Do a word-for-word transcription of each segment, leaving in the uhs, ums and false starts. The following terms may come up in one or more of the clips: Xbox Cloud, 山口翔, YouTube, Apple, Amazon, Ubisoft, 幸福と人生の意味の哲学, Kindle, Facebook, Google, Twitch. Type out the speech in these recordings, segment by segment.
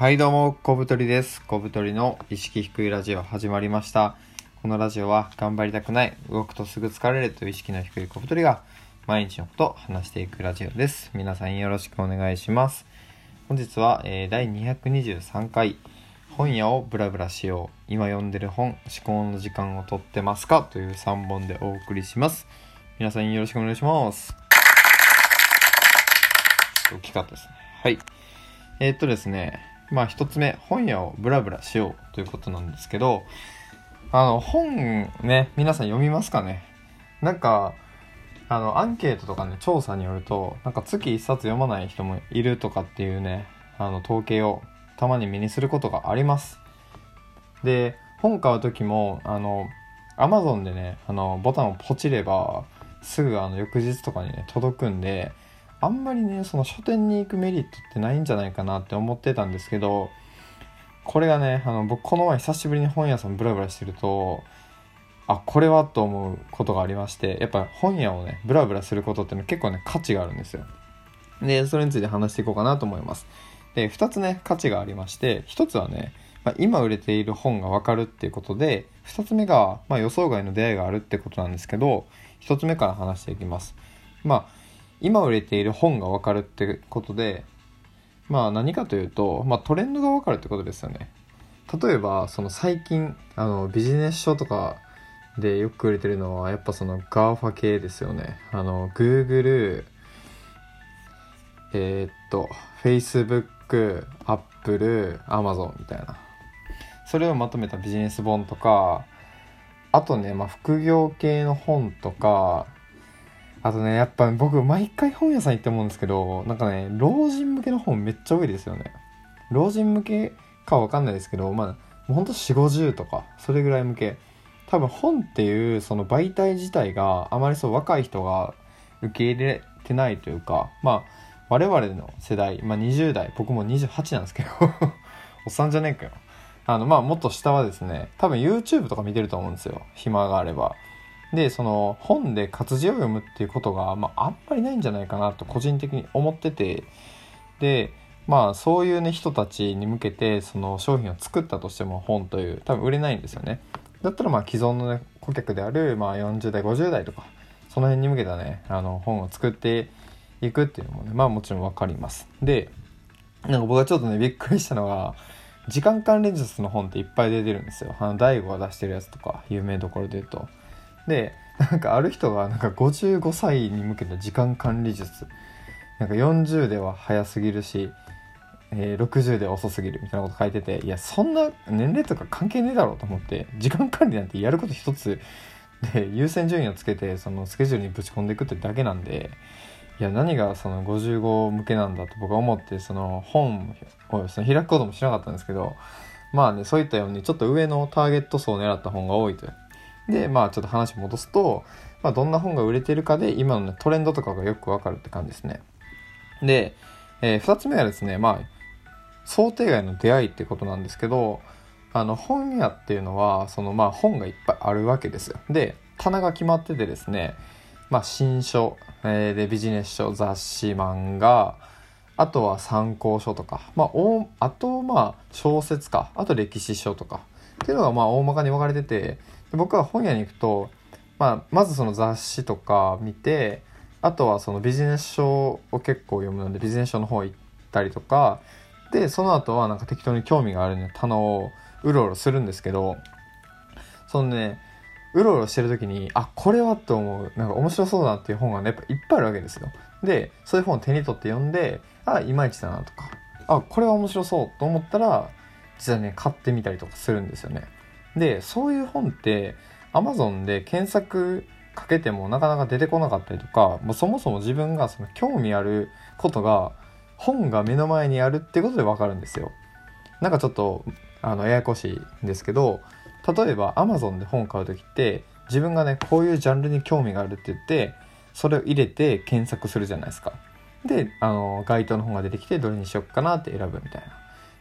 はいどうも、小太りです。小太りの意識低いラジオ始まりました。このラジオは頑張りたくない、動くとすぐ疲れるという意識の低い小太りが毎日のことを話していくラジオです。皆さんよろしくお願いします。本日は、えー、だいにひゃくにじゅうさんかい、本屋をブラブラしよう、今読んでる本、思考の時間をとってますかというさんぼんでお送りします。皆さんよろしくお願いします。大きかったですね。はい、えー、っとですねまあ一つ目、本屋をブラブラしようということなんですけど、あの本ね、皆さん読みますかね。なんかあのアンケートとかね、調査によるとなんか月一冊読まない人もいるとかっていうね、あの統計をたまに目にすることがあります。で、本買う時もあの Amazon でね、あのボタンをポチればすぐあの翌日とかにね届くんで、あんまりね、その書店に行くメリットってないんじゃないかなって思ってたんですけど、これがね、あの僕この前久しぶりに本屋さんブラブラしてると、あ、これはと思うことがありまして、やっぱ本屋をねブラブラすることっての結構ね価値があるんですよ。で、それについて話していこうかなと思います。で、ふたつね価値がありまして、ひとつはね、まあ、今売れている本が分かるっていうことで、ふたつめが、まあ、予想外の出会いがあるってことなんですけど、ひとつめから話していきます。まあ今売れている本が分かるってことで、まあ何かというと、まあ、トレンドが分かるってことですよね。例えばその最近あのビジネス書とかでよく売れてるのはやっぱそのガーファ系ですよね。あの Google、 えー、っと Facebook、 Apple、 Amazon みたいな、それをまとめたビジネス本とか、あとね、まあ、副業系の本とか、あとね、やっぱ僕毎回本屋さん行って思うんですけど、なんかね、老人向けの本めっちゃ多いですよね。老人向けかわかんないですけど、まあほんとよんじゅう、ごじゅうとかそれぐらい向け。多分本っていうその媒体自体があまりそう若い人が受け入れてないというか、まあ我々の世代、まあにじゅう代、僕もにじゅうはちなんですけどおっさんじゃねえかよ。あのまあもっと下はですね、多分 YouTube とか見てると思うんですよ、暇があれば。で、その本で活字を読むっていうことが、まあ、あんまりないんじゃないかなと個人的に思ってて、で、まあそういうね人たちに向けてその商品を作ったとしても本という多分売れないんですよね。だったらまあ既存の、ね、顧客である、まあ、よんじゅう代ごじゅう代とかその辺に向けたね、あの本を作っていくっていうのもね、まあもちろんわかります。で、なんか僕がちょっとねびっくりしたのが、時間関連術の本っていっぱい出てるんですよ。あの大悟が出してるやつとか有名どころで言うと。で、なんかある人がなんかごじゅうごさいに向けた時間管理術、なんかよんじゅうでは早すぎるし、えー、ろくじゅうでは遅すぎるみたいなこと書いてて、いやそんな年齢とか関係ねえだろうと思って、時間管理なんてやること一つで優先順位をつけてそのスケジュールにぶち込んでいくってだけなんで、いや何がそのごじゅうご向けなんだと僕は思って、その本をその開くこともしなかったんですけど、まあね、そういったようにちょっと上のターゲット層を狙った本が多いと。で、まあちょっと話戻すと、まあ、どんな本が売れてるかで今の、ね、トレンドとかがよくわかるって感じですね。で、えー、ふたつめはですね、まあ想定外の出会いってことなんですけど、あの本屋っていうのはそのまあ本がいっぱいあるわけですよ。で、棚が決まっててですね、まあ新書、えー、でビジネス書、雑誌、漫画、あとは参考書とか、まあ、おあとまあ小説か、あと歴史書とかっていうのがまあ大まかに分かれてて、僕は本屋に行くと、まあ、まずその雑誌とか見て、あとはそのビジネス書を結構読むのでビジネス書の方行ったりとかで、その後はなんか適当に興味があるね棚をうろうろするんですけど、そのねうろうろしてる時に、あ、これはと思う、なんか面白そうだなっていう本がねやっぱいっぱいあるわけですよ。で、そういう本を手に取って読んで、あ、いまいちだなとか、あ、これは面白そうと思ったら実はね買ってみたりとかするんですよね。で、そういう本って Amazon で検索かけてもなかなか出てこなかったりとか、もうそもそも自分がその興味あることが本が目の前にあるってことで分かるんですよ。なんかちょっとあのややこしいんですけど、例えば Amazon で本買うときって自分がねこういうジャンルに興味があるって言ってそれを入れて検索するじゃないですか。で、あの該当の本が出てきてどれにしよっかなって選ぶみたいな。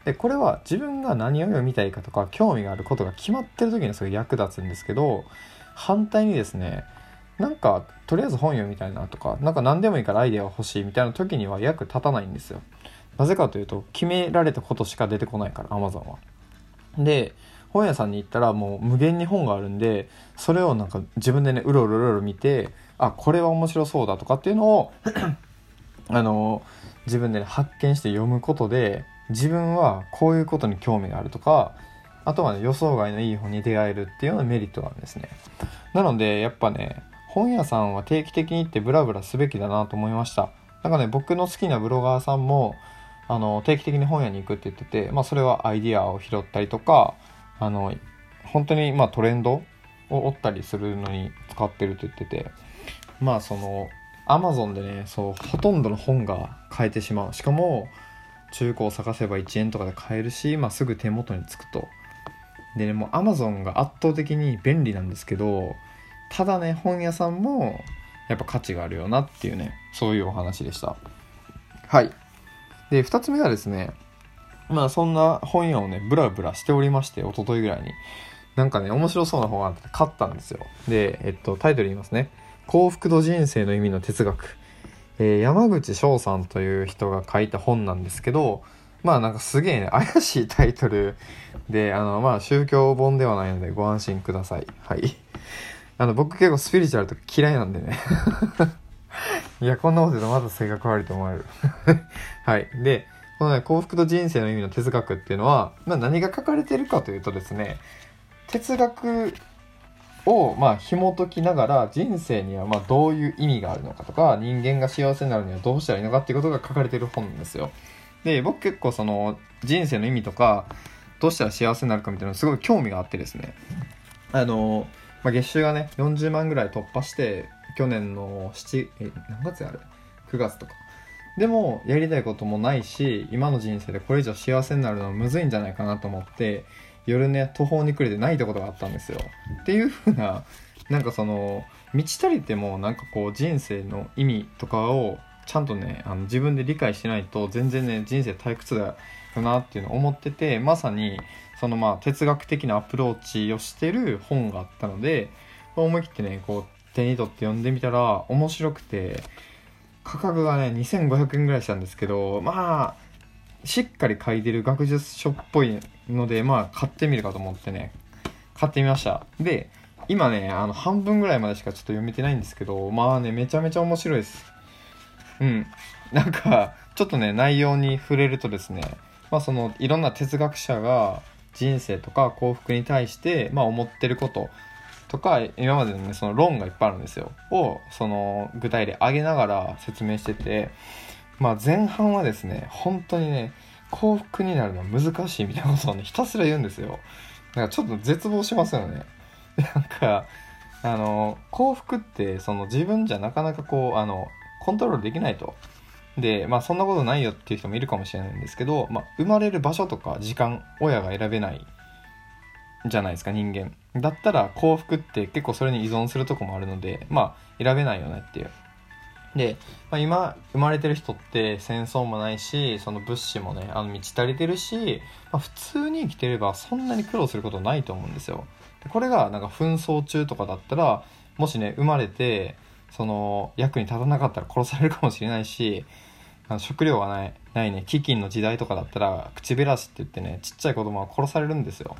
で、これは自分が何を読みたいかとか興味があることが決まってる時にすごい役立つんですけど、反対にですね、なんかとりあえず本読みたいなとか、なんか何でもいいからアイデアが欲しいみたいな時には役立たないんですよ。なぜかというと決められたことしか出てこないから Amazon は。で本屋さんに行ったらもう無限に本があるんで、それをなんか自分でねうろうろうろうろ見て、あこれは面白そうだとかっていうのをあの自分で、ね、発見して読むことで自分はこういうことに興味があるとか、あとは、ね、予想外のいい本に出会えるっていうようなメリットがあるんですね。なのでやっぱね本屋さんは定期的に行ってブラブラすべきだなと思いました。なんかね僕の好きなブロガーさんもあの定期的に本屋に行くって言ってて、まあ、それはアイディアを拾ったりとかあの本当にまあトレンドを追ったりするのに使ってると言ってて、まあその Amazon でねそうほとんどの本が買えてしまう。しかも中古を探せばいちえんとかで買えるし、まあ、すぐ手元につくと。でねもう Amazon が圧倒的に便利なんですけど、ただね本屋さんもやっぱ価値があるよなっていうね、そういうお話でした。はい。でふたつめがですね、まあそんな本屋をねブラブラしておりまして、一昨日ぐらいになんかね面白そうな本があって買ったんですよ。でえっとタイトル言いますね。幸福と人生の意味の哲学、えー、山口翔さんという人が書いた本なんですけど、まあなんかすげえね怪しいタイトルで、あのまあ宗教本ではないのでご安心ください。はい。あの僕結構スピリチュアルとか嫌いなんでねいやこんなこと言うとまだ性格悪いと思われるはい。でこのね、幸福と人生の意味の哲学っていうのは、まあ、何が書かれているかというとですね、哲学をまあ紐解きながら人生にはまあどういう意味があるのかとか、人間が幸せになるにはどうしたらいいのかっていうことが書かれている本なんですよ。で僕結構その人生の意味とかどうしたら幸せになるかみたいなのすごい興味があってですね、あの、まあ、月収がねよんじゅうまんぐらい突破して去年の7え何月あれくがつとかでもやりたいこともないし、今の人生でこれ以上幸せになるのはむずいんじゃないかなと思って夜ね途方に暮れて泣いたことがあったんですよ。っていう風ななんかその満ち足りてもなんかこう人生の意味とかをちゃんとねあの自分で理解しないと全然ね人生退屈だよなっていうのを思ってて、まさにそのまあ哲学的なアプローチをしてる本があったので思い切ってねこう手に取って読んでみたら面白くて。価格がねにせんごひゃくえんぐらいしたんですけど、まあしっかり書いてる学術書っぽいので、まあ買ってみるかと思ってね買ってみました。で今ねあの半分ぐらいまでしかちょっと読めてないんですけど、まあねめちゃめちゃ面白いです。うん。なんかちょっとね内容に触れるとですね、まあそのいろんな哲学者が人生とか幸福に対して、まあ、思ってることとか今までのねその論がいっぱいあるんですよをその具体例挙げながら説明してて、まあ前半はですね本当にね幸福になるのは難しいみたいなことをねひたすら言うんですよ。なんかちょっと絶望しますよね。なんかあの幸福ってその自分じゃなかなかこうあのコントロールできないと。でまあそんなことないよっていう人もいるかもしれないんですけど、まあ生まれる場所とか時間親が選べないじゃないですか人間だったら。幸福って結構それに依存するとこもあるので、まあ選べないよねっていうで、まあ、今生まれてる人って戦争もないしその物資もねあの満ち足りてるし、まあ、普通に生きてればそんなに苦労することないと思うんですよ。でこれがなんか紛争中とかだったらもしね生まれてその役に立たなかったら殺されるかもしれないし、あの食料がない、ないね飢饉の時代とかだったら口減らしって言ってねちっちゃい子供は殺されるんですよ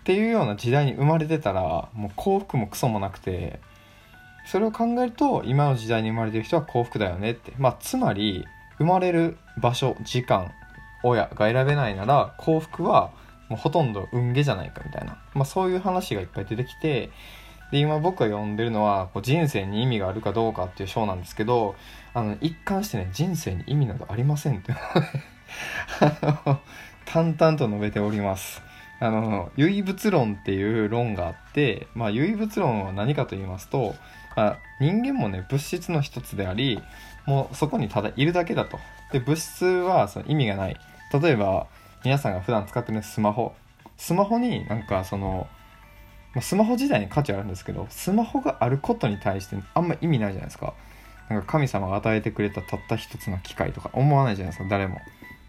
っていうような時代に生まれてたらもう幸福もクソもなくて、それを考えると今の時代に生まれてる人は幸福だよねって、まあつまり生まれる場所時間親が選べないなら幸福はもうほとんど運ゲーじゃないかみたいな、まあ、そういう話がいっぱい出てきて、で今僕が読んでるのはこう人生に意味があるかどうかっていう章なんですけど、あの一貫してね人生に意味などありませんってあの淡々と述べております。あの唯物論っていう論があって、まあ、唯物論は何かと言いますと、まあ、人間もね物質の一つでありもうそこにただいるだけだと。で物質はその意味がない。例えば皆さんが普段使ってるスマホスマホになんかその、まあ、スマホ自体に価値あるんですけどスマホがあることに対してあんま意味ないじゃないですか。なんか神様が与えてくれたたった一つの機会とか思わないじゃないですか誰も。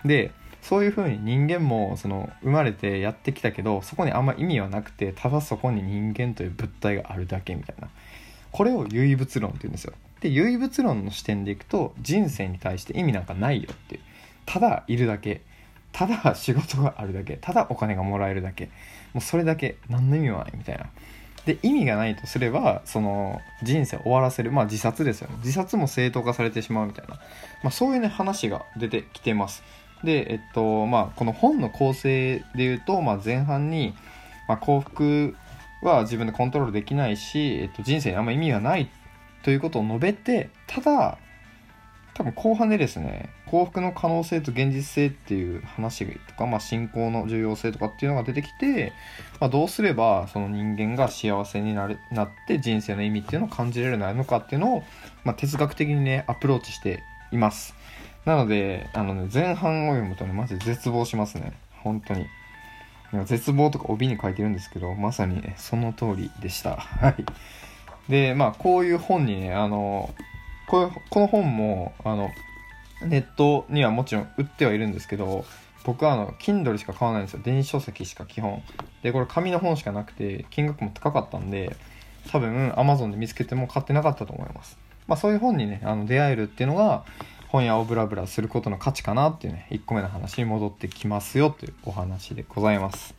でそういう風に人間もその生まれてやってきたけどそこにあんま意味はなくてただそこに人間という物体があるだけみたいな、これを唯物論って言うんですよ。で唯物論の視点でいくと人生に対して意味なんかないよっていう、ただいるだけ、ただ仕事があるだけ、ただお金がもらえるだけ、もうそれだけ、何の意味もないみたいな。で、意味がないとすれば、その人生を終わらせる、まあ自殺ですよね。自殺も正当化されてしまうみたいな、まあ、そういうね話が出てきてます。で、えっとまあ、この本の構成でいうと、まあ、前半に、まあ、幸福は自分でコントロールできないし、えっと、人生にあんま意味がないということを述べて、ただ多分後半でですね、幸福の可能性と現実性っていう話とか、まあ、信仰の重要性とかっていうのが出てきて、まあ、どうすればその人間が幸せになる、なって人生の意味っていうのを感じれるようになるのかっていうのを、まあ、哲学的にねアプローチしています。なのであの、ね、前半を読むとねマジで絶望しますね、本当に。絶望とか帯に書いてるんですけど、まさにねその通りでした。はい。で、まあこういう本にね、あのこうこの本もあのネットにはもちろん売ってはいるんですけど、僕はあの Kindle しか買わないんですよ。電子書籍しか基本。でこれ紙の本しかなくて金額も高かったんで、多分 Amazon で見つけても買ってなかったと思います。まあそういう本にねあの出会えるっていうのが、本屋をブラブラすることの価値かなっていうね、いっこめの話に戻ってきますよというお話でございます。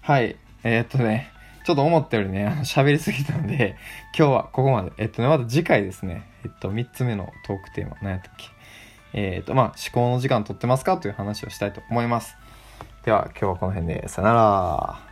はい。えー、っとねちょっと思ったよりね喋りすぎたんで、今日はここまで。えっとねまた次回ですね、えっとみっつめのトークテーマ何やったっけ、えー、っとまあ思考の時間取ってますかという話をしたいと思います。では今日はこの辺でさよなら。